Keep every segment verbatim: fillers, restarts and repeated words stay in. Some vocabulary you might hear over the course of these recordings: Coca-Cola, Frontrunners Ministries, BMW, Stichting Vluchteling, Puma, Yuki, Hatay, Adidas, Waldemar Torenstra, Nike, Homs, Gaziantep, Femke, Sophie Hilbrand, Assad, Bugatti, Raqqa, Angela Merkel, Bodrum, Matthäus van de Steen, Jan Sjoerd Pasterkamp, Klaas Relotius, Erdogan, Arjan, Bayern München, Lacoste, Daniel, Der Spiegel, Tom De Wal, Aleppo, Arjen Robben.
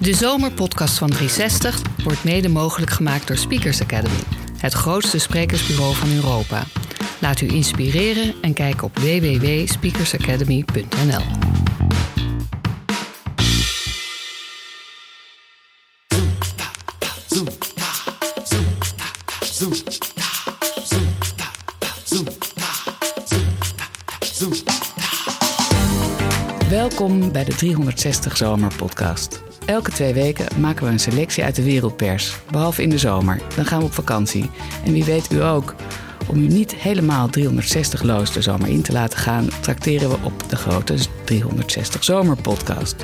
De zomerpodcast van driehonderdzestig wordt mede mogelijk gemaakt door Speakers Academy, het grootste sprekersbureau van Europa. Laat u inspireren en kijk op w w w punt speakers academy punt n l. Welkom bij de driehonderdzestig Zomerpodcast. Elke twee weken maken we een selectie uit de wereldpers, behalve in de zomer. Dan gaan we op vakantie. En wie weet u ook. Om u niet helemaal driehonderdzestig loos de zomer in te laten gaan, trakteren we op de grote driehonderdzestig Zomerpodcast.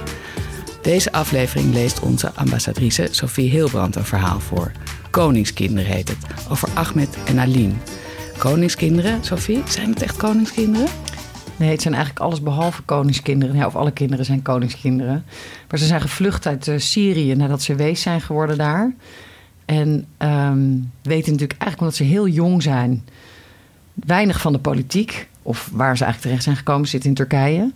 Deze aflevering leest onze ambassadrice Sophie Hilbrand een verhaal voor. Koningskinderen heet het, over Ahmed en Aline. Koningskinderen, Sophie, zijn het echt koningskinderen? Nee, het zijn eigenlijk alles behalve koningskinderen. Ja, of alle kinderen zijn koningskinderen. Maar ze zijn gevlucht uit uh, Syrië nadat ze wees zijn geworden daar. En um, weten natuurlijk eigenlijk omdat ze heel jong zijn, weinig van de politiek, of waar ze eigenlijk terecht zijn gekomen, zitten in Turkije.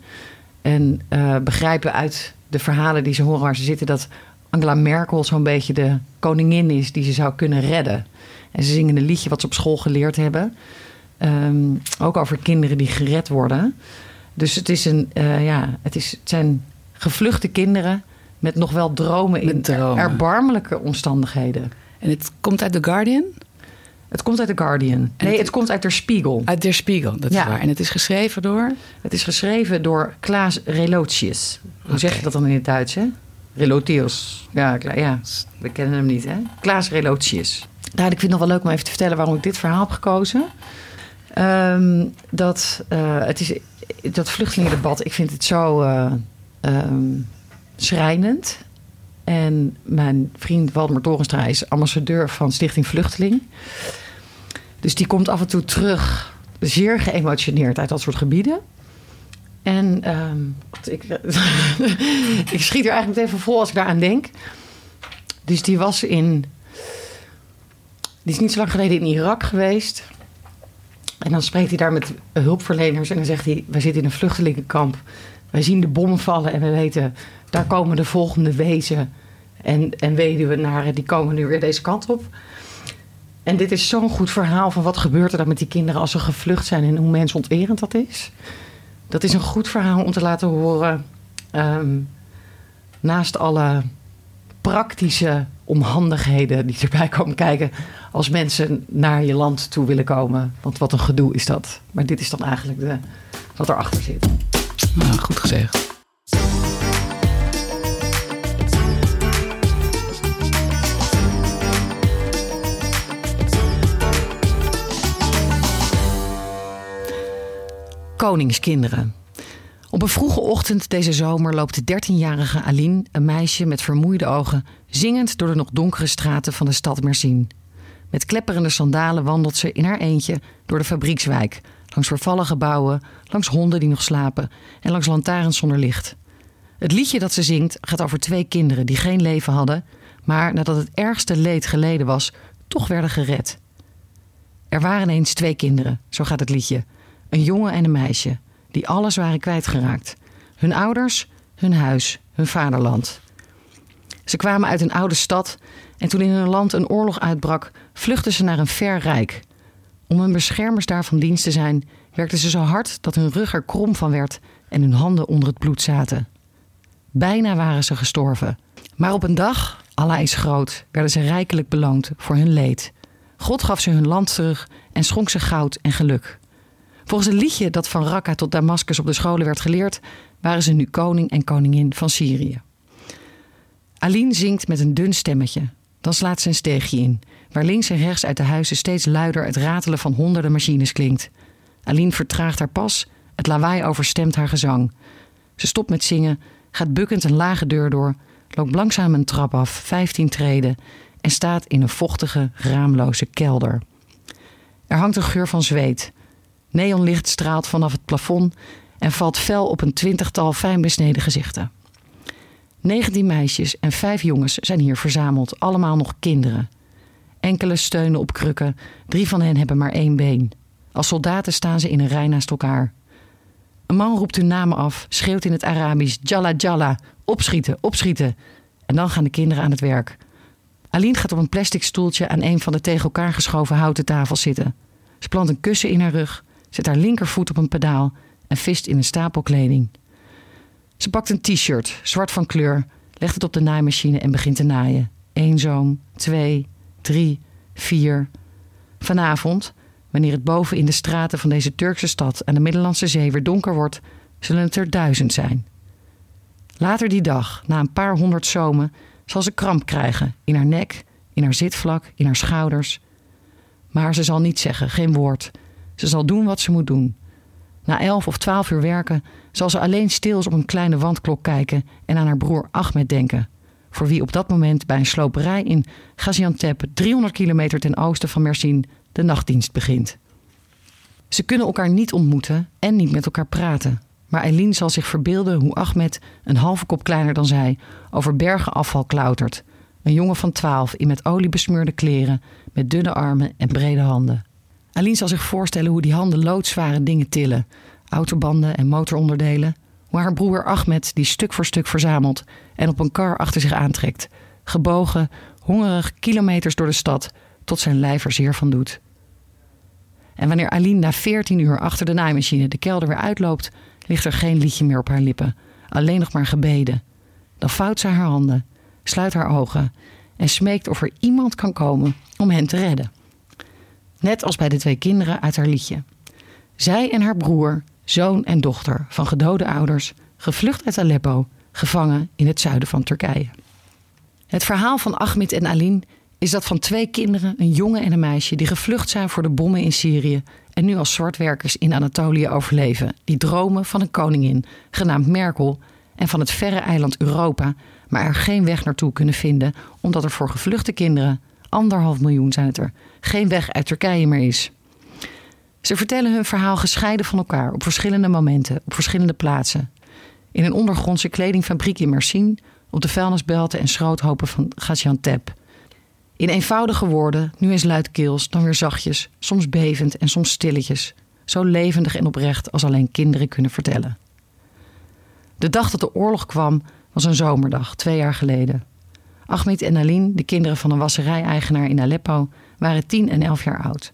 En uh, begrijpen uit de verhalen die ze horen waar ze zitten, dat Angela Merkel zo'n beetje de koningin is die ze zou kunnen redden. En ze zingen een liedje wat ze op school geleerd hebben. Um, ook over kinderen die gered worden. Dus het, is een, uh, ja, het, is, het zijn gevluchte kinderen met nog wel dromen in dromen. erbarmelijke omstandigheden. En het komt uit The Guardian? Het komt uit The Guardian. En nee, het, het komt uit Der Spiegel. Uit Der Spiegel, dat ja. is waar. En het is geschreven door? Het is geschreven door Klaas Relotius. Hoe okay. zeg je dat dan in het Duits, hè? Relotius. Ja, ja, we kennen hem niet, hè? Klaas Relotius. Nou, ik vind het nog wel leuk om even te vertellen waarom ik dit verhaal heb gekozen. Um, dat, uh, het is, dat vluchtelingendebat, ik vind het zo uh, um, schrijnend. En mijn vriend Waldemar Torenstra is ambassadeur van Stichting Vluchteling. Dus die komt af en toe terug, zeer geëmotioneerd uit dat soort gebieden. En um, ik, ik schiet er eigenlijk meteen van vol als ik daaraan denk. Dus die was in... Die is niet zo lang geleden in Irak geweest. En dan spreekt hij daar met hulpverleners en dan zegt hij: wij zitten in een vluchtelingenkamp. Wij zien de bommen vallen en we weten, daar komen de volgende wezen en, en weduwenaren, die komen nu weer deze kant op. En dit is zo'n goed verhaal van wat gebeurt er dan met die kinderen als ze gevlucht zijn en hoe mensonterend dat is. Dat is een goed verhaal om te laten horen. Um, naast alle praktische omhandigheden die erbij komen kijken als mensen naar je land toe willen komen. Want wat een gedoe is dat. Maar dit is dan eigenlijk de, wat erachter zit. Nou, goed gezegd. Koningskinderen. Op een vroege ochtend deze zomer loopt de dertienjarige Aline, een meisje met vermoeide ogen, zingend door de nog donkere straten van de stad Mersin. Met klepperende sandalen wandelt ze in haar eentje door de fabriekswijk, langs vervallen gebouwen, langs honden die nog slapen en langs lantaarns zonder licht. Het liedje dat ze zingt gaat over twee kinderen die geen leven hadden, maar nadat het ergste leed geleden was, toch werden gered. Er waren eens twee kinderen, zo gaat het liedje. Een jongen en een meisje, die alles waren kwijtgeraakt. Hun ouders, hun huis, hun vaderland. Ze kwamen uit een oude stad en toen in hun land een oorlog uitbrak, vluchtten ze naar een ver rijk. Om hun beschermers daar van dienst te zijn, werkten ze zo hard dat hun rug er krom van werd en hun handen onder het bloed zaten. Bijna waren ze gestorven. Maar op een dag, Allah is groot, werden ze rijkelijk beloond voor hun leed. God gaf ze hun land terug en schonk ze goud en geluk. Volgens een liedje dat van Raqqa tot Damascus op de scholen werd geleerd, waren ze nu koning en koningin van Syrië. Aline zingt met een dun stemmetje. Dan slaat ze een steegje in, waar links en rechts uit de huizen steeds luider het ratelen van honderden machines klinkt. Aline vertraagt haar pas, het lawaai overstemt haar gezang. Ze stopt met zingen, gaat bukkend een lage deur door, loopt langzaam een trap af, vijftien treden, en staat in een vochtige, raamloze kelder. Er hangt een geur van zweet. Neonlicht straalt vanaf het plafond en valt fel op een twintigtal fijn besneden gezichten. negentien meisjes en vijf jongens zijn hier verzameld, allemaal nog kinderen. Enkele steunen op krukken, drie van hen hebben maar één been. Als soldaten staan ze in een rij naast elkaar. Een man roept hun namen af, schreeuwt in het Arabisch: Jalla Jalla, opschieten, opschieten. En dan gaan de kinderen aan het werk. Aline gaat op een plastic stoeltje aan een van de tegen elkaar geschoven houten tafels zitten. Ze plant een kussen in haar rug, zet haar linkervoet op een pedaal en vist in een stapelkleding. Ze pakt een t-shirt, zwart van kleur, legt het op de naaimachine en begint te naaien. Eén zoom, twee, drie, vier. Vanavond, wanneer het boven in de straten van deze Turkse stad aan de Middellandse Zee weer donker wordt, zullen het er duizend zijn. Later die dag, na een paar honderd zomen, zal ze kramp krijgen in haar nek, in haar zitvlak, in haar schouders. Maar ze zal niet zeggen, geen woord. Ze zal doen wat ze moet doen. Na elf of twaalf uur werken zal ze alleen stils op een kleine wandklok kijken en aan haar broer Ahmed denken, voor wie op dat moment bij een sloperij in Gaziantep, driehonderd kilometer ten oosten van Mersin, de nachtdienst begint. Ze kunnen elkaar niet ontmoeten en niet met elkaar praten. Maar Eileen zal zich verbeelden hoe Ahmed, een halve kop kleiner dan zij, over bergen afval klautert. Een jongen van twaalf in met olie besmeurde kleren, met dunne armen en brede handen. Eileen zal zich voorstellen hoe die handen loodzware dingen tillen. Autobanden en motoronderdelen. Hoe haar broer Ahmed die stuk voor stuk verzamelt en op een kar achter zich aantrekt. Gebogen, hongerig, kilometers door de stad, tot zijn lijf er zeer van doet. En wanneer Eileen na veertien uur achter de naaimachine de kelder weer uitloopt, ligt er geen liedje meer op haar lippen, alleen nog maar gebeden. Dan vouwt ze haar handen, sluit haar ogen en smeekt of er iemand kan komen om hen te redden. Net als bij de twee kinderen uit haar liedje. Zij en haar broer, zoon en dochter van gedode ouders, gevlucht uit Aleppo, gevangen in het zuiden van Turkije. Het verhaal van Ahmed en Aline is dat van twee kinderen, een jongen en een meisje, die gevlucht zijn voor de bommen in Syrië en nu als zwartwerkers in Anatolië overleven, die dromen van een koningin, genaamd Merkel, en van het verre eiland Europa, maar er geen weg naartoe kunnen vinden, omdat er voor gevluchte kinderen, anderhalf miljoen zijn het er, geen weg uit Turkije meer is. Ze vertellen hun verhaal gescheiden van elkaar, op verschillende momenten, op verschillende plaatsen. In een ondergrondse kledingfabriek in Mersin, op de vuilnisbelten en schroothopen van Gaziantep. In eenvoudige woorden, nu eens luidkeels, dan weer zachtjes, soms bevend en soms stilletjes. Zo levendig en oprecht als alleen kinderen kunnen vertellen. De dag dat de oorlog kwam, was een zomerdag, twee jaar geleden. Ahmed en Aline, de kinderen van een wasserij-eigenaar in Aleppo, waren tien en elf jaar oud.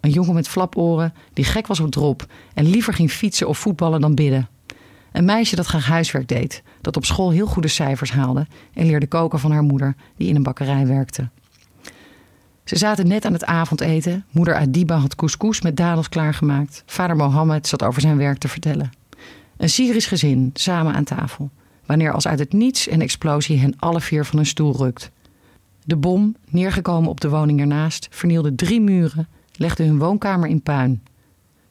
Een jongen met flaporen, die gek was op drop en liever ging fietsen of voetballen dan bidden. Een meisje dat graag huiswerk deed, dat op school heel goede cijfers haalde en leerde koken van haar moeder, die in een bakkerij werkte. Ze zaten net aan het avondeten. Moeder Adiba had couscous met dadels klaargemaakt. Vader Mohammed zat over zijn werk te vertellen. Een Syrisch gezin, samen aan tafel. Wanneer als uit het niets een explosie hen alle vier van hun stoel rukt. De bom, neergekomen op de woning ernaast, vernielde drie muren, legde hun woonkamer in puin.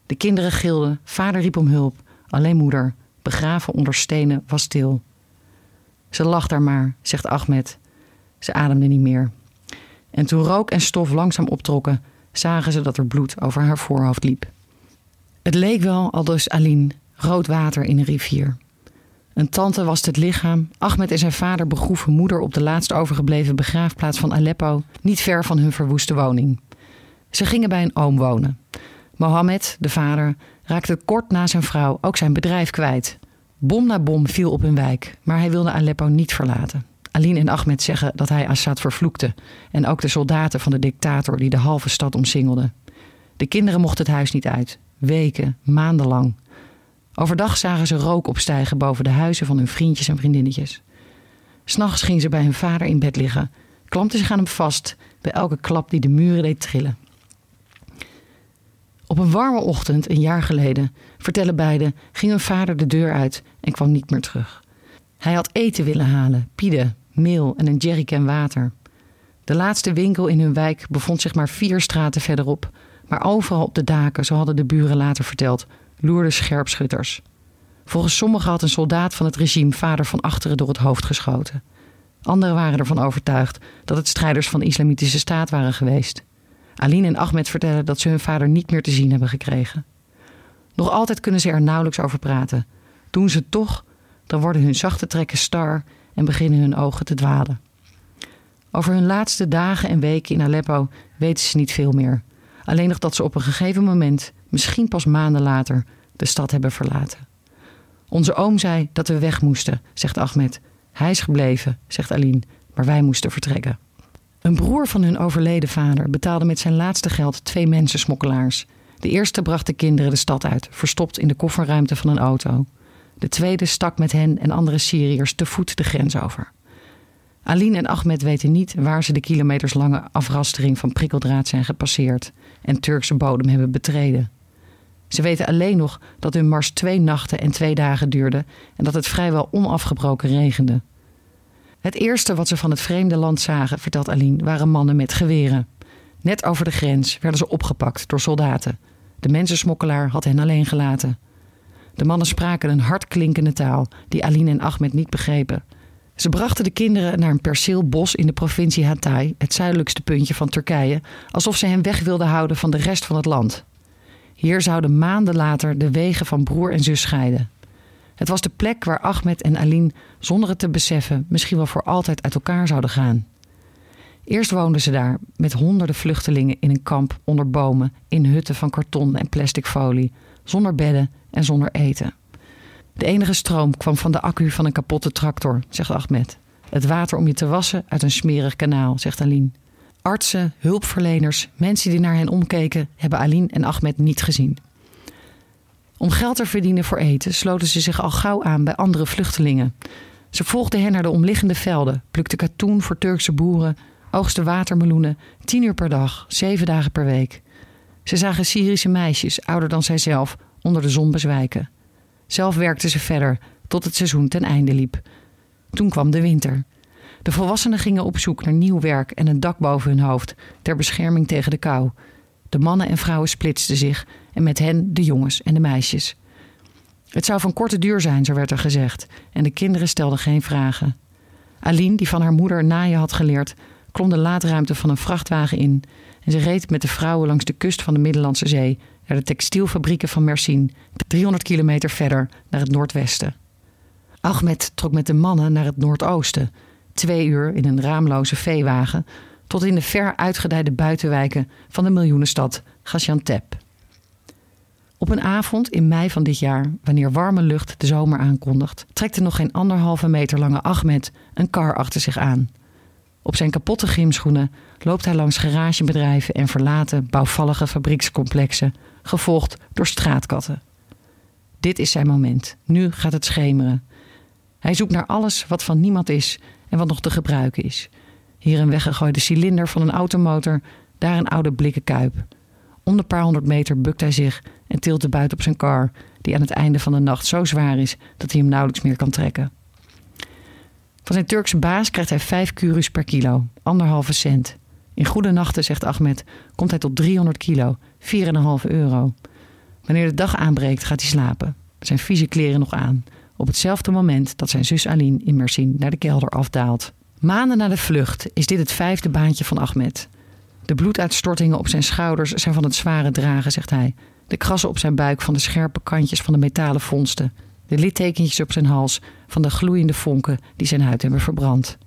De kinderen gilden, vader riep om hulp. Alleen moeder, begraven onder stenen, was stil. Ze lag daar maar, zegt Ahmed. Ze ademde niet meer. En toen rook en stof langzaam optrokken, zagen ze dat er bloed over haar voorhoofd liep. Het leek wel, aldus Aline, rood water in een rivier. Een tante waste het lichaam. Ahmed en zijn vader begroeven moeder op de laatst overgebleven begraafplaats van Aleppo, niet ver van hun verwoeste woning. Ze gingen bij een oom wonen. Mohammed, de vader, raakte kort na zijn vrouw ook zijn bedrijf kwijt. Bom na bom viel op hun wijk, maar hij wilde Aleppo niet verlaten. Aline en Ahmed zeggen dat hij Assad vervloekte en ook de soldaten van de dictator die de halve stad omsingelden. De kinderen mochten het huis niet uit, weken, maandenlang. Overdag zagen ze rook opstijgen boven de huizen van hun vriendjes en vriendinnetjes. 'S Nachts ging ze bij hun vader in bed liggen, klampte zich aan hem vast bij elke klap die de muren deed trillen. Op een warme ochtend, een jaar geleden, vertellen beiden, ging hun vader de deur uit en kwam niet meer terug. Hij had eten willen halen, pieden, meel en een jerrycan water. De laatste winkel in hun wijk bevond zich maar vier straten verderop. Maar overal op de daken, zo hadden de buren later verteld, loerden scherpschutters. Volgens sommigen had een soldaat van het regime vader van achteren door het hoofd geschoten. Anderen waren ervan overtuigd dat het strijders van de Islamitische Staat waren geweest. Aline en Ahmed vertellen dat ze hun vader niet meer te zien hebben gekregen. Nog altijd kunnen ze er nauwelijks over praten. Doen ze toch, dan worden hun zachte trekken star en beginnen hun ogen te dwalen. Over hun laatste dagen en weken in Aleppo weten ze niet veel meer. Alleen nog dat ze op een gegeven moment, misschien pas maanden later, de stad hebben verlaten. Onze oom zei dat we weg moesten, zegt Ahmed. Hij is gebleven, zegt Aline, maar wij moesten vertrekken. Een broer van hun overleden vader betaalde met zijn laatste geld twee mensensmokkelaars. De eerste bracht de kinderen de stad uit, verstopt in de kofferruimte van een auto. De tweede stak met hen en andere Syriërs te voet de grens over. Aline en Ahmed weten niet waar ze de kilometerslange afrastering van prikkeldraad zijn gepasseerd en Turkse bodem hebben betreden. Ze weten alleen nog dat hun mars twee nachten en twee dagen duurde en dat het vrijwel onafgebroken regende. Het eerste wat ze van het vreemde land zagen, vertelt Aline, waren mannen met geweren. Net over de grens werden ze opgepakt door soldaten. De mensensmokkelaar had hen alleen gelaten. De mannen spraken een hardklinkende taal die Aline en Ahmed niet begrepen. Ze brachten de kinderen naar een perceelbos in de provincie Hatay, het zuidelijkste puntje van Turkije, alsof ze hen weg wilden houden van de rest van het land. Hier zouden maanden later de wegen van broer en zus scheiden. Het was de plek waar Ahmed en Aline, zonder het te beseffen, misschien wel voor altijd uit elkaar zouden gaan. Eerst woonden ze daar met honderden vluchtelingen in een kamp onder bomen, in hutten van karton en plastic folie, zonder bedden en zonder eten. De enige stroom kwam van de accu van een kapotte tractor, zegt Ahmed. Het water om je te wassen uit een smerig kanaal, zegt Aline. Artsen, hulpverleners, mensen die naar hen omkeken, hebben Aline en Ahmed niet gezien. Om geld te verdienen voor eten sloten ze zich al gauw aan bij andere vluchtelingen. Ze volgden hen naar de omliggende velden, plukten katoen voor Turkse boeren, oogsten watermeloenen, tien uur per dag, zeven dagen per week. Ze zagen Syrische meisjes, ouder dan zijzelf, onder de zon bezwijken. Zelf werkten ze verder, tot het seizoen ten einde liep. Toen kwam de winter. De volwassenen gingen op zoek naar nieuw werk en een dak boven hun hoofd, ter bescherming tegen de kou. De mannen en vrouwen splitsten zich en met hen de jongens en de meisjes. Het zou van korte duur zijn, zo werd er gezegd, en de kinderen stelden geen vragen. Aline, die van haar moeder naaien had geleerd, klom de laadruimte van een vrachtwagen in en ze reed met de vrouwen langs de kust van de Middellandse Zee naar de textielfabrieken van Mersin, driehonderd kilometer verder naar het noordwesten. Ahmed trok met de mannen naar het noordoosten, twee uur in een raamloze veewagen, tot in de ver uitgedijde buitenwijken van de miljoenenstad Gaziantep. Op een avond in mei van dit jaar, wanneer warme lucht de zomer aankondigt, trekt de nog geen anderhalve meter lange Ahmed een kar achter zich aan. Op zijn kapotte gymschoenen loopt hij langs garagebedrijven en verlaten, bouwvallige fabriekscomplexen, gevolgd door straatkatten. Dit is zijn moment. Nu gaat het schemeren. Hij zoekt naar alles wat van niemand is en wat nog te gebruiken is. Hier een weggegooide cilinder van een automotor, daar een oude blikken kuip. Om de paar honderd meter bukt hij zich en tilt de buit op zijn kar, die aan het einde van de nacht zo zwaar is dat hij hem nauwelijks meer kan trekken. Van zijn Turkse baas krijgt hij vijf curus per kilo, anderhalve cent. In goede nachten, zegt Ahmed, komt hij tot driehonderd kilo, vier komma vijf euro. Wanneer de dag aanbreekt, gaat hij slapen. Zijn vieze kleren nog aan. Op hetzelfde moment dat zijn zus Aline in Mersin naar de kelder afdaalt. Maanden na de vlucht is dit het vijfde baantje van Ahmed. De bloeduitstortingen op zijn schouders zijn van het zware dragen, zegt hij. De krassen op zijn buik van de scherpe kantjes van de metalen vondsten. De littekentjes op zijn hals van de gloeiende vonken die zijn huid hebben verbrand.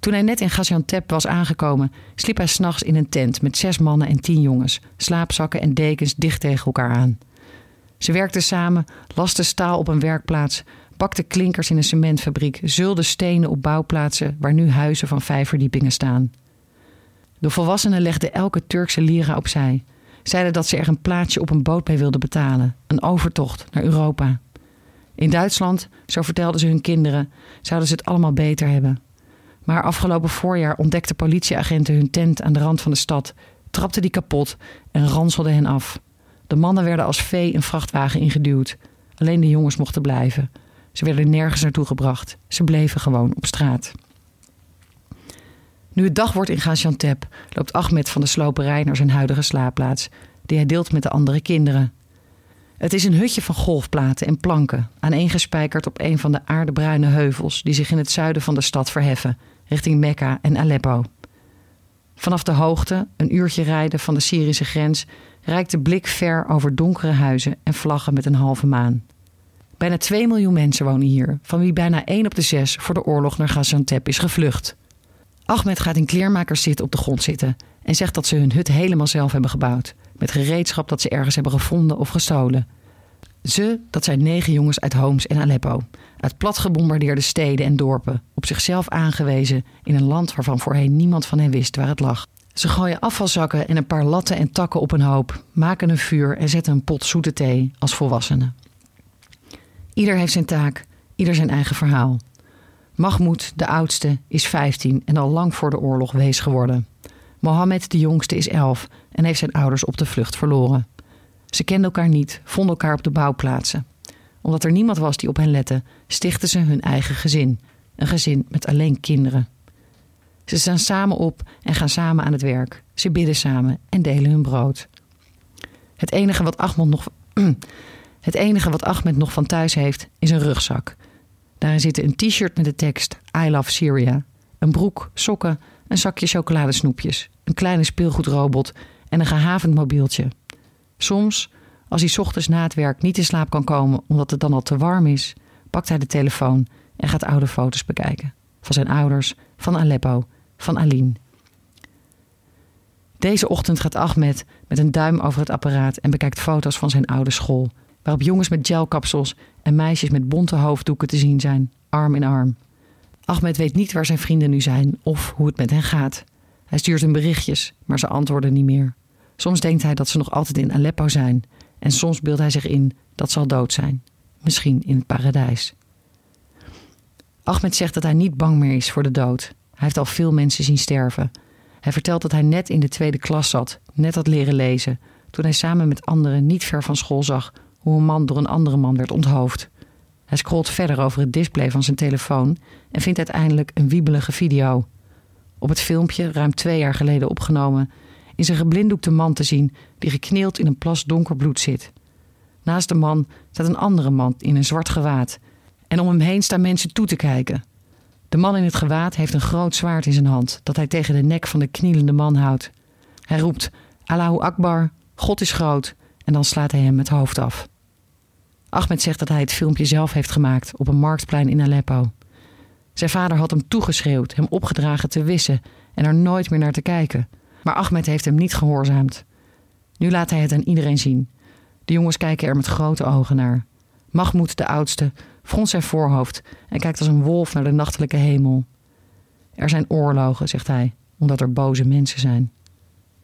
Toen hij net in Gaziantep was aangekomen, sliep hij 's nachts in een tent met zes mannen en tien jongens, slaapzakken en dekens dicht tegen elkaar aan. Ze werkten samen, lasten staal op een werkplaats, bakten klinkers in een cementfabriek, zulden stenen op bouwplaatsen waar nu huizen van vijf verdiepingen staan. De volwassenen legden elke Turkse lira opzij, zeiden dat ze er een plaatsje op een boot bij wilden betalen, een overtocht naar Europa. In Duitsland, zo vertelden ze hun kinderen, zouden ze het allemaal beter hebben. Maar afgelopen voorjaar ontdekten politieagenten hun tent aan de rand van de stad, trapten die kapot en ranselden hen af. De mannen werden als vee een vrachtwagen ingeduwd. Alleen de jongens mochten blijven. Ze werden nergens naartoe gebracht. Ze bleven gewoon op straat. Nu het dag wordt in Gaziantep, loopt Ahmed van de sloperij naar zijn huidige slaapplaats, die hij deelt met de andere kinderen. Het is een hutje van golfplaten en planken, aaneengespijkerd op een van de aardebruine heuvels die zich in het zuiden van de stad verheffen, richting Mekka en Aleppo. Vanaf de hoogte, een uurtje rijden van de Syrische grens, reikt de blik ver over donkere huizen en vlaggen met een halve maan. Bijna twee miljoen mensen wonen hier, van wie bijna één op de zes voor de oorlog naar Gaziantep is gevlucht. Ahmed gaat in kleermakerszit op de grond zitten en zegt dat ze hun hut helemaal zelf hebben gebouwd, met gereedschap dat ze ergens hebben gevonden of gestolen. Ze, dat zijn negen jongens uit Homs en Aleppo. Uit platgebombardeerde steden en dorpen. Op zichzelf aangewezen in een land waarvan voorheen niemand van hen wist waar het lag. Ze gooien afvalzakken en een paar latten en takken op een hoop. Maken een vuur en zetten een pot zoete thee als volwassenen. Ieder heeft zijn taak, ieder zijn eigen verhaal. Mahmoud, de oudste, is vijftien en al lang voor de oorlog wees geworden. Mohammed, de jongste, is elf en heeft zijn ouders op de vlucht verloren. Ze kenden elkaar niet, vonden elkaar op de bouwplaatsen. Omdat er niemand was die op hen lette, stichtten ze hun eigen gezin. Een gezin met alleen kinderen. Ze staan samen op en gaan samen aan het werk. Ze bidden samen en delen hun brood. Het enige wat Ahmed nog, het enige wat Ahmed nog van thuis heeft, is een rugzak. Daarin zitten een t-shirt met de tekst I love Syria, een broek, sokken, een zakje chocoladesnoepjes, een kleine speelgoedrobot en een gehavend mobieltje. Soms, als hij 's ochtends na het werk niet in slaap kan komen omdat het dan al te warm is, pakt hij de telefoon en gaat oude foto's bekijken. Van zijn ouders, van Aleppo, van Aline. Deze ochtend gaat Ahmed met een duim over het apparaat en bekijkt foto's van zijn oude school, waarop jongens met gelkapsels en meisjes met bonte hoofddoeken te zien zijn, arm in arm. Ahmed weet niet waar zijn vrienden nu zijn of hoe het met hen gaat. Hij stuurt hun berichtjes, maar ze antwoorden niet meer. Soms denkt hij dat ze nog altijd in Aleppo zijn en soms beeldt hij zich in dat ze al dood zijn. Misschien in het paradijs. Ahmed zegt dat hij niet bang meer is voor de dood. Hij heeft al veel mensen zien sterven. Hij vertelt dat hij net in de tweede klas zat, net had leren lezen, toen hij samen met anderen niet ver van school zag hoe een man door een andere man werd onthoofd. Hij scrolt verder over het display van zijn telefoon en vindt uiteindelijk een wiebelige video. Op het filmpje, ruim twee jaar geleden opgenomen, is een geblinddoekte man te zien die geknield in een plas donker bloed zit. Naast de man staat een andere man in een zwart gewaad en om hem heen staan mensen toe te kijken. De man in het gewaad heeft een groot zwaard in zijn hand dat hij tegen de nek van de knielende man houdt. Hij roept Allahu Akbar, God is groot, en dan slaat hij hem het hoofd af. Ahmed zegt dat hij het filmpje zelf heeft gemaakt op een marktplein in Aleppo. Zijn vader had hem toegeschreeuwd, hem opgedragen te wissen en er nooit meer naar te kijken. Maar Ahmed heeft hem niet gehoorzaamd. Nu laat hij het aan iedereen zien. De jongens kijken er met grote ogen naar. Mahmoud, de oudste, fronst zijn voorhoofd en kijkt als een wolf naar de nachtelijke hemel. Er zijn oorlogen, zegt hij, omdat er boze mensen zijn.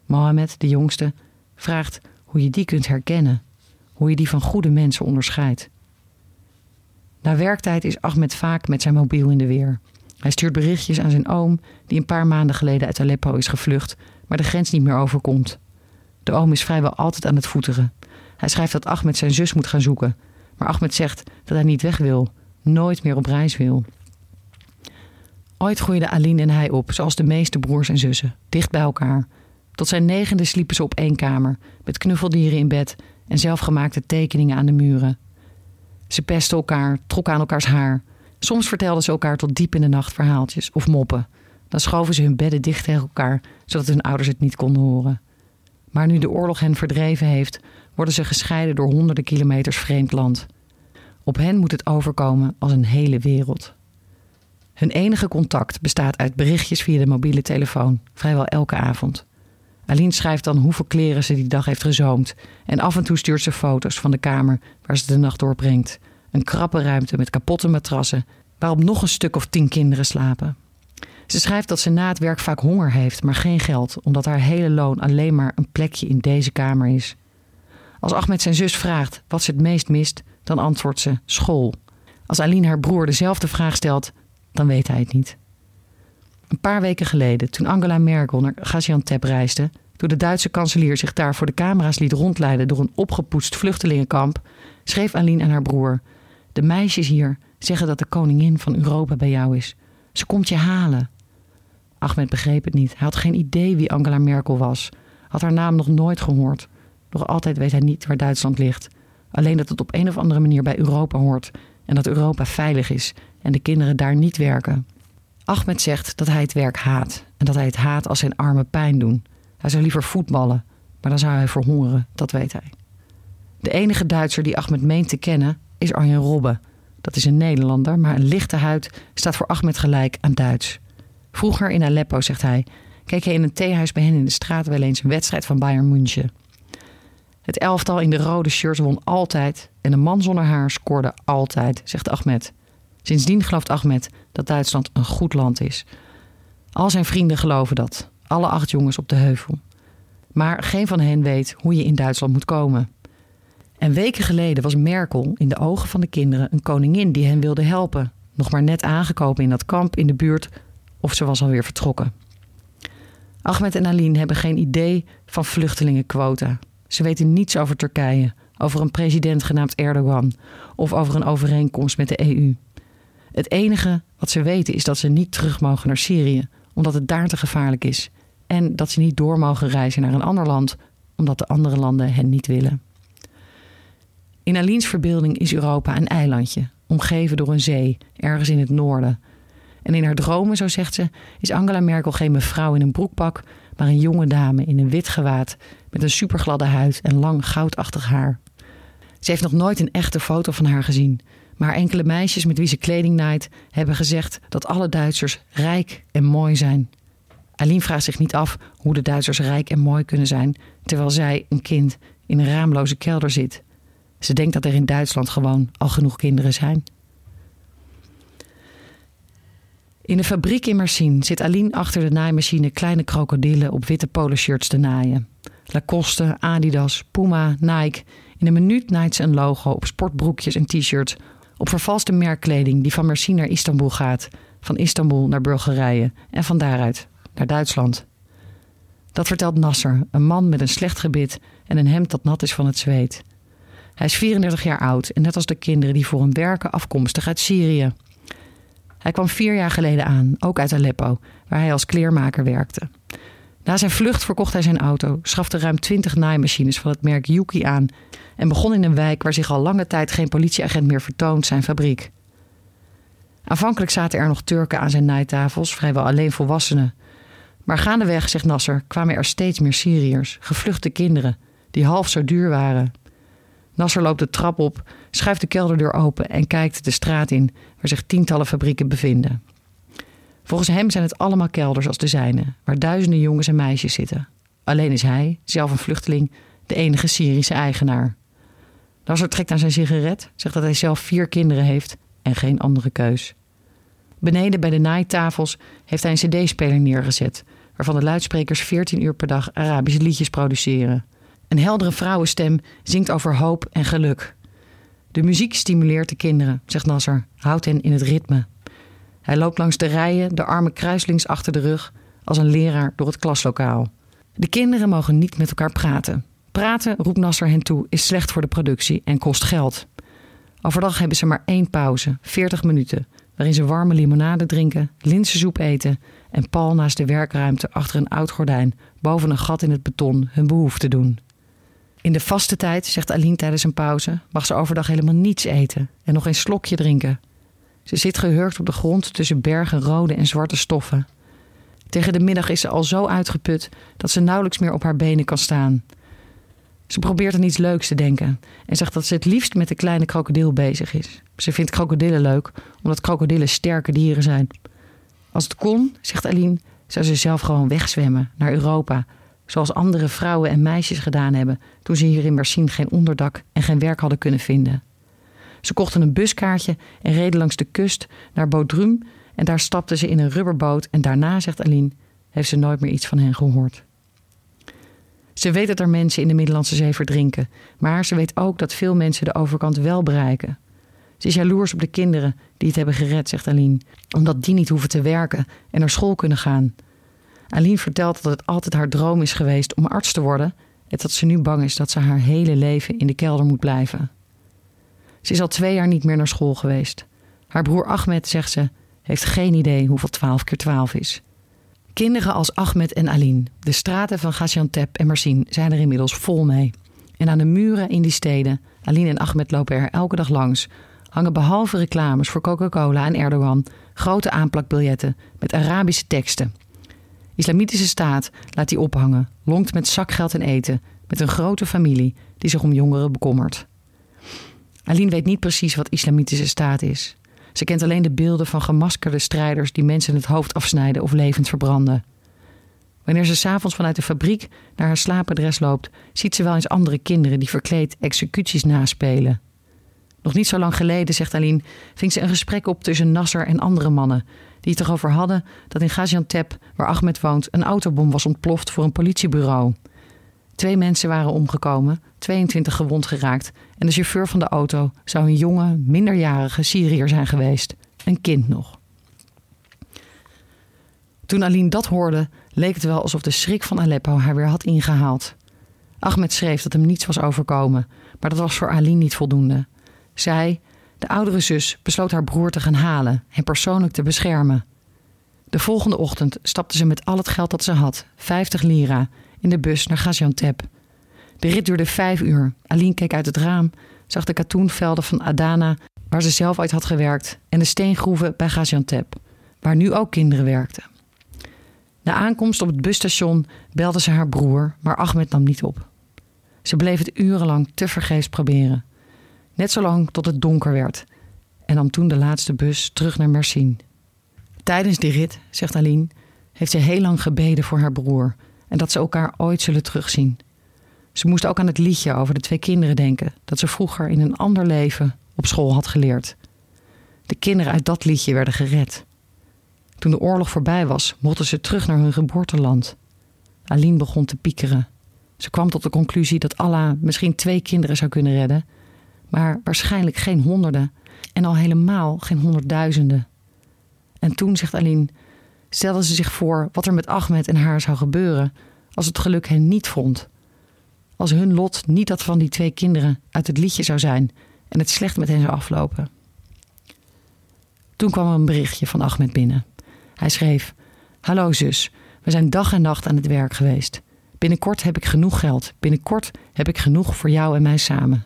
Mohammed, de jongste, vraagt hoe je die kunt herkennen. Hoe je die van goede mensen onderscheidt. Na werktijd is Ahmed vaak met zijn mobiel in de weer. Hij stuurt berichtjes aan zijn oom, die een paar maanden geleden uit Aleppo is gevlucht, maar de grens niet meer overkomt. De oom is vrijwel altijd aan het voeteren. Hij schrijft dat Ahmed zijn zus moet gaan zoeken, maar Ahmed zegt dat hij niet weg wil, nooit meer op reis wil. Ooit groeiden Aline en hij op, zoals de meeste broers en zussen, dicht bij elkaar. Tot zijn negende sliepen ze op één kamer, met knuffeldieren in bed en zelfgemaakte tekeningen aan de muren. Ze pesten elkaar, trokken aan elkaars haar. Soms vertelden ze elkaar tot diep in de nacht verhaaltjes of moppen. Dan schoven ze hun bedden dicht tegen elkaar, zodat hun ouders het niet konden horen. Maar nu de oorlog hen verdreven heeft, worden ze gescheiden door honderden kilometers vreemd land. Op hen moet het overkomen als een hele wereld. Hun enige contact bestaat uit berichtjes via de mobiele telefoon, vrijwel elke avond. Aline schrijft dan hoeveel kleren ze die dag heeft gezoomd en af en toe stuurt ze foto's van de kamer waar ze de nacht doorbrengt. Een krappe ruimte met kapotte matrassen waarop nog een stuk of tien kinderen slapen. Ze schrijft dat ze na het werk vaak honger heeft, maar geen geld, omdat haar hele loon alleen maar een plekje in deze kamer is. Als Ahmed zijn zus vraagt wat ze het meest mist, dan antwoordt ze school. Als Aline haar broer dezelfde vraag stelt, dan weet hij het niet. Een paar weken geleden, toen Angela Merkel naar Gaziantep reisde, toen de Duitse kanselier zich daar voor de camera's liet rondleiden door een opgepoetst vluchtelingenkamp, schreef Aline aan haar broer: de meisjes hier zeggen dat de koningin van Europa bij jou is. Ze komt je halen. Ahmed begreep het niet. Hij had geen idee wie Angela Merkel was. Had haar naam nog nooit gehoord. Nog altijd weet hij niet waar Duitsland ligt. Alleen dat het op een of andere manier bij Europa hoort en dat Europa veilig is en de kinderen daar niet werken. Ahmed zegt dat hij het werk haat en dat hij het haat als zijn armen pijn doen. Hij zou liever voetballen, maar dan zou hij verhongeren, dat weet hij. De enige Duitser die Ahmed meent te kennen is Arjen Robben. Dat is een Nederlander, maar een lichte huid staat voor Ahmed gelijk aan Duits. Vroeger in Aleppo, zegt hij, keek hij in een theehuis bij hen in de straat wel eens een wedstrijd van Bayern München. Het elftal in de rode shirts won altijd en de man zonder haar scoorde altijd, zegt Ahmed. Sindsdien gelooft Ahmed dat Duitsland een goed land is. Al zijn vrienden geloven dat, alle acht jongens op de heuvel. Maar geen van hen weet hoe je in Duitsland moet komen. En weken geleden was Merkel in de ogen van de kinderen een koningin die hen wilde helpen. Nog maar net aangekomen in dat kamp in de buurt, of ze was alweer vertrokken. Ahmed en Aline hebben geen idee van vluchtelingenquota. Ze weten niets over Turkije, over een president genaamd Erdogan of over een overeenkomst met de E U. Het enige wat ze weten is dat ze niet terug mogen naar Syrië, omdat het daar te gevaarlijk is. En dat ze niet door mogen reizen naar een ander land, omdat de andere landen hen niet willen. In Aline's verbeelding is Europa een eilandje, omgeven door een zee, ergens in het noorden. En in haar dromen, zo zegt ze, is Angela Merkel geen mevrouw in een broekpak, maar een jonge dame in een wit gewaad met een supergladde huid en lang goudachtig haar. Ze heeft nog nooit een echte foto van haar gezien, maar enkele meisjes met wie ze kleding naait hebben gezegd dat alle Duitsers rijk en mooi zijn. Aline vraagt zich niet af hoe de Duitsers rijk en mooi kunnen zijn, terwijl zij, een kind, in een raamloze kelder zit. Ze denkt dat er in Duitsland gewoon al genoeg kinderen zijn. In de fabriek in Mersin zit Aline achter de naaimachine kleine krokodillen op witte poloshirts te naaien. Lacoste, Adidas, Puma, Nike. In een minuut naait ze een logo op sportbroekjes en t-shirts. Op vervalste merkkleding die van Mersin naar Istanbul gaat. Van Istanbul naar Bulgarije en van daaruit naar Duitsland. Dat vertelt Nasser, een man met een slecht gebit en een hemd dat nat is van het zweet. Hij is vierendertig jaar oud en net als de kinderen die voor hem werken afkomstig uit Syrië. Hij kwam vier jaar geleden aan, ook uit Aleppo, waar hij als kleermaker werkte. Na zijn vlucht verkocht hij zijn auto, schafte ruim twintig naaimachines van het merk Yuki aan en begon in een wijk waar zich al lange tijd geen politieagent meer vertoont, zijn fabriek. Aanvankelijk zaten er nog Turken aan zijn naaitafels, vrijwel alleen volwassenen. Maar gaandeweg, zegt Nasser, kwamen er steeds meer Syriërs, gevluchte kinderen, die half zo duur waren. Nasser loopt de trap op, schuift de kelderdeur open en kijkt de straat in waar zich tientallen fabrieken bevinden. Volgens hem zijn het allemaal kelders als de zijne, waar duizenden jongens en meisjes zitten. Alleen is hij, zelf een vluchteling, de enige Syrische eigenaar. Nasser trekt aan zijn sigaret, zegt dat hij zelf vier kinderen heeft en geen andere keus. Beneden bij de naaitafels heeft hij een cd-speler neergezet, waarvan de luidsprekers veertien uur per dag Arabische liedjes produceren. Een heldere vrouwenstem zingt over hoop en geluk. De muziek stimuleert de kinderen, zegt Nasser, houdt hen in het ritme. Hij loopt langs de rijen, de armen kruislings achter de rug, als een leraar door het klaslokaal. De kinderen mogen niet met elkaar praten. Praten, roept Nasser hen toe, is slecht voor de productie en kost geld. Overdag hebben ze maar één pauze, veertig minuten, waarin ze warme limonade drinken, linzensoep eten en pal naast de werkruimte achter een oud gordijn, boven een gat in het beton, hun behoefte doen. In de vaste tijd, zegt Aline tijdens een pauze, mag ze overdag helemaal niets eten en nog een slokje drinken. Ze zit gehurkt op de grond tussen bergen rode en zwarte stoffen. Tegen de middag is ze al zo uitgeput dat ze nauwelijks meer op haar benen kan staan. Ze probeert aan iets leuks te denken en zegt dat ze het liefst met de kleine krokodil bezig is. Ze vindt krokodillen leuk, omdat krokodillen sterke dieren zijn. Als het kon, zegt Aline, zou ze zelf gewoon wegzwemmen naar Europa, zoals andere vrouwen en meisjes gedaan hebben toen ze hier in Mersin geen onderdak en geen werk hadden kunnen vinden. Ze kochten een buskaartje en reden langs de kust naar Bodrum en daar stapten ze in een rubberboot en daarna, zegt Aline, heeft ze nooit meer iets van hen gehoord. Ze weet dat er mensen in de Middellandse Zee verdrinken, maar ze weet ook dat veel mensen de overkant wel bereiken. Ze is jaloers op de kinderen die het hebben gered, zegt Aline, omdat die niet hoeven te werken en naar school kunnen gaan. Aline vertelt dat het altijd haar droom is geweest om arts te worden en dat ze nu bang is dat ze haar hele leven in de kelder moet blijven. Ze is al twee jaar niet meer naar school geweest. Haar broer Ahmed, zegt ze, heeft geen idee hoeveel twaalf keer twaalf is. Kinderen als Ahmed en Aline, de straten van Gaziantep en Mersin zijn er inmiddels vol mee. En aan de muren in die steden, Aline en Ahmed lopen er elke dag langs, hangen behalve reclames voor Coca-Cola en Erdogan grote aanplakbiljetten met Arabische teksten. Islamitische staat laat die ophangen, lonkt met zakgeld en eten, met een grote familie die zich om jongeren bekommert. Aline weet niet precies wat Islamitische staat is. Ze kent alleen de beelden van gemaskerde strijders die mensen het hoofd afsnijden of levend verbranden. Wanneer ze 's avonds vanuit de fabriek naar haar slaapadres loopt, ziet ze wel eens andere kinderen die verkleed executies naspelen. Nog niet zo lang geleden, zegt Aline, ving ze een gesprek op tussen Nasser en andere mannen die het erover hadden dat in Gaziantep, waar Ahmed woont, een autobom was ontploft voor een politiebureau. Twee mensen waren omgekomen, tweeëntwintig gewond geraakt en de chauffeur van de auto zou een jonge, minderjarige Syriër zijn geweest. Een kind nog. Toen Aline dat hoorde, leek het wel alsof de schrik van Aleppo haar weer had ingehaald. Ahmed schreef dat hem niets was overkomen, maar dat was voor Aline niet voldoende. Zij, de oudere zus, besloot haar broer te gaan halen en persoonlijk te beschermen. De volgende ochtend stapte ze met al het geld dat ze had, vijftig lira, in de bus naar Gaziantep. De rit duurde vijf uur. Aline keek uit het raam, zag de katoenvelden van Adana, waar ze zelf uit had gewerkt, en de steengroeven bij Gaziantep, waar nu ook kinderen werkten. Na aankomst op het busstation belde ze haar broer, maar Ahmed nam niet op. Ze bleef het urenlang tevergeefs proberen. Net zo lang tot het donker werd en nam toen de laatste bus terug naar Mersin. Tijdens die rit, zegt Aline, heeft ze heel lang gebeden voor haar broer en dat ze elkaar ooit zullen terugzien. Ze moest ook aan het liedje over de twee kinderen denken dat ze vroeger in een ander leven op school had geleerd. De kinderen uit dat liedje werden gered. Toen de oorlog voorbij was, mochten ze terug naar hun geboorteland. Aline begon te piekeren. Ze kwam tot de conclusie dat Allah misschien twee kinderen zou kunnen redden, maar waarschijnlijk geen honderden en al helemaal geen honderdduizenden. En toen, zegt Aline, stelde ze zich voor wat er met Ahmed en haar zou gebeuren als het geluk hen niet vond. Als hun lot niet dat van die twee kinderen uit het liedje zou zijn en het slecht met hen zou aflopen. Toen kwam er een berichtje van Ahmed binnen. Hij schreef: "Hallo zus, we zijn dag en nacht aan het werk geweest. Binnenkort heb ik genoeg geld. Binnenkort heb ik genoeg voor jou en mij samen."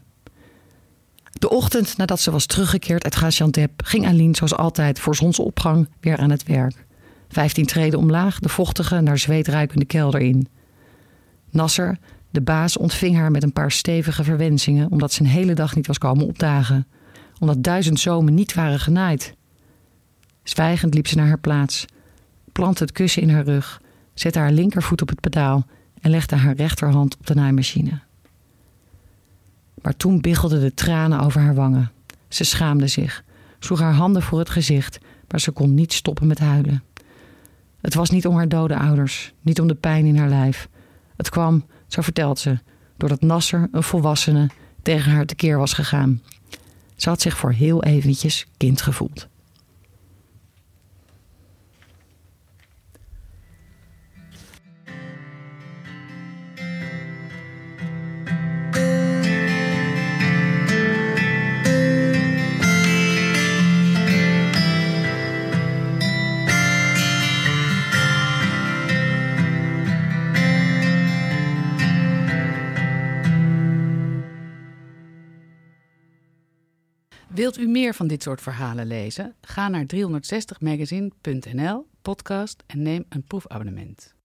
De ochtend nadat ze was teruggekeerd uit Gaziantep ging Aline zoals altijd voor zonsopgang weer aan het werk. Vijftien treden omlaag, de vochtige, naar zweet ruikende kelder in. Nasser, de baas, ontving haar met een paar stevige verwensingen omdat ze een hele dag niet was komen opdagen. Omdat duizend zomen niet waren genaaid. Zwijgend liep ze naar haar plaats, plantte het kussen in haar rug, zette haar linkervoet op het pedaal en legde haar rechterhand op de naaimachine. Maar toen biggelden de tranen over haar wangen. Ze schaamde zich, sloeg haar handen voor het gezicht, maar ze kon niet stoppen met huilen. Het was niet om haar dode ouders, niet om de pijn in haar lijf. Het kwam, zo vertelt ze, doordat Nasser, een volwassene, tegen haar tekeer was gegaan. Ze had zich voor heel eventjes kind gevoeld. Wilt u meer van dit soort verhalen lezen? Ga naar driehonderdzestig magazine punt n l, podcast en neem een proefabonnement.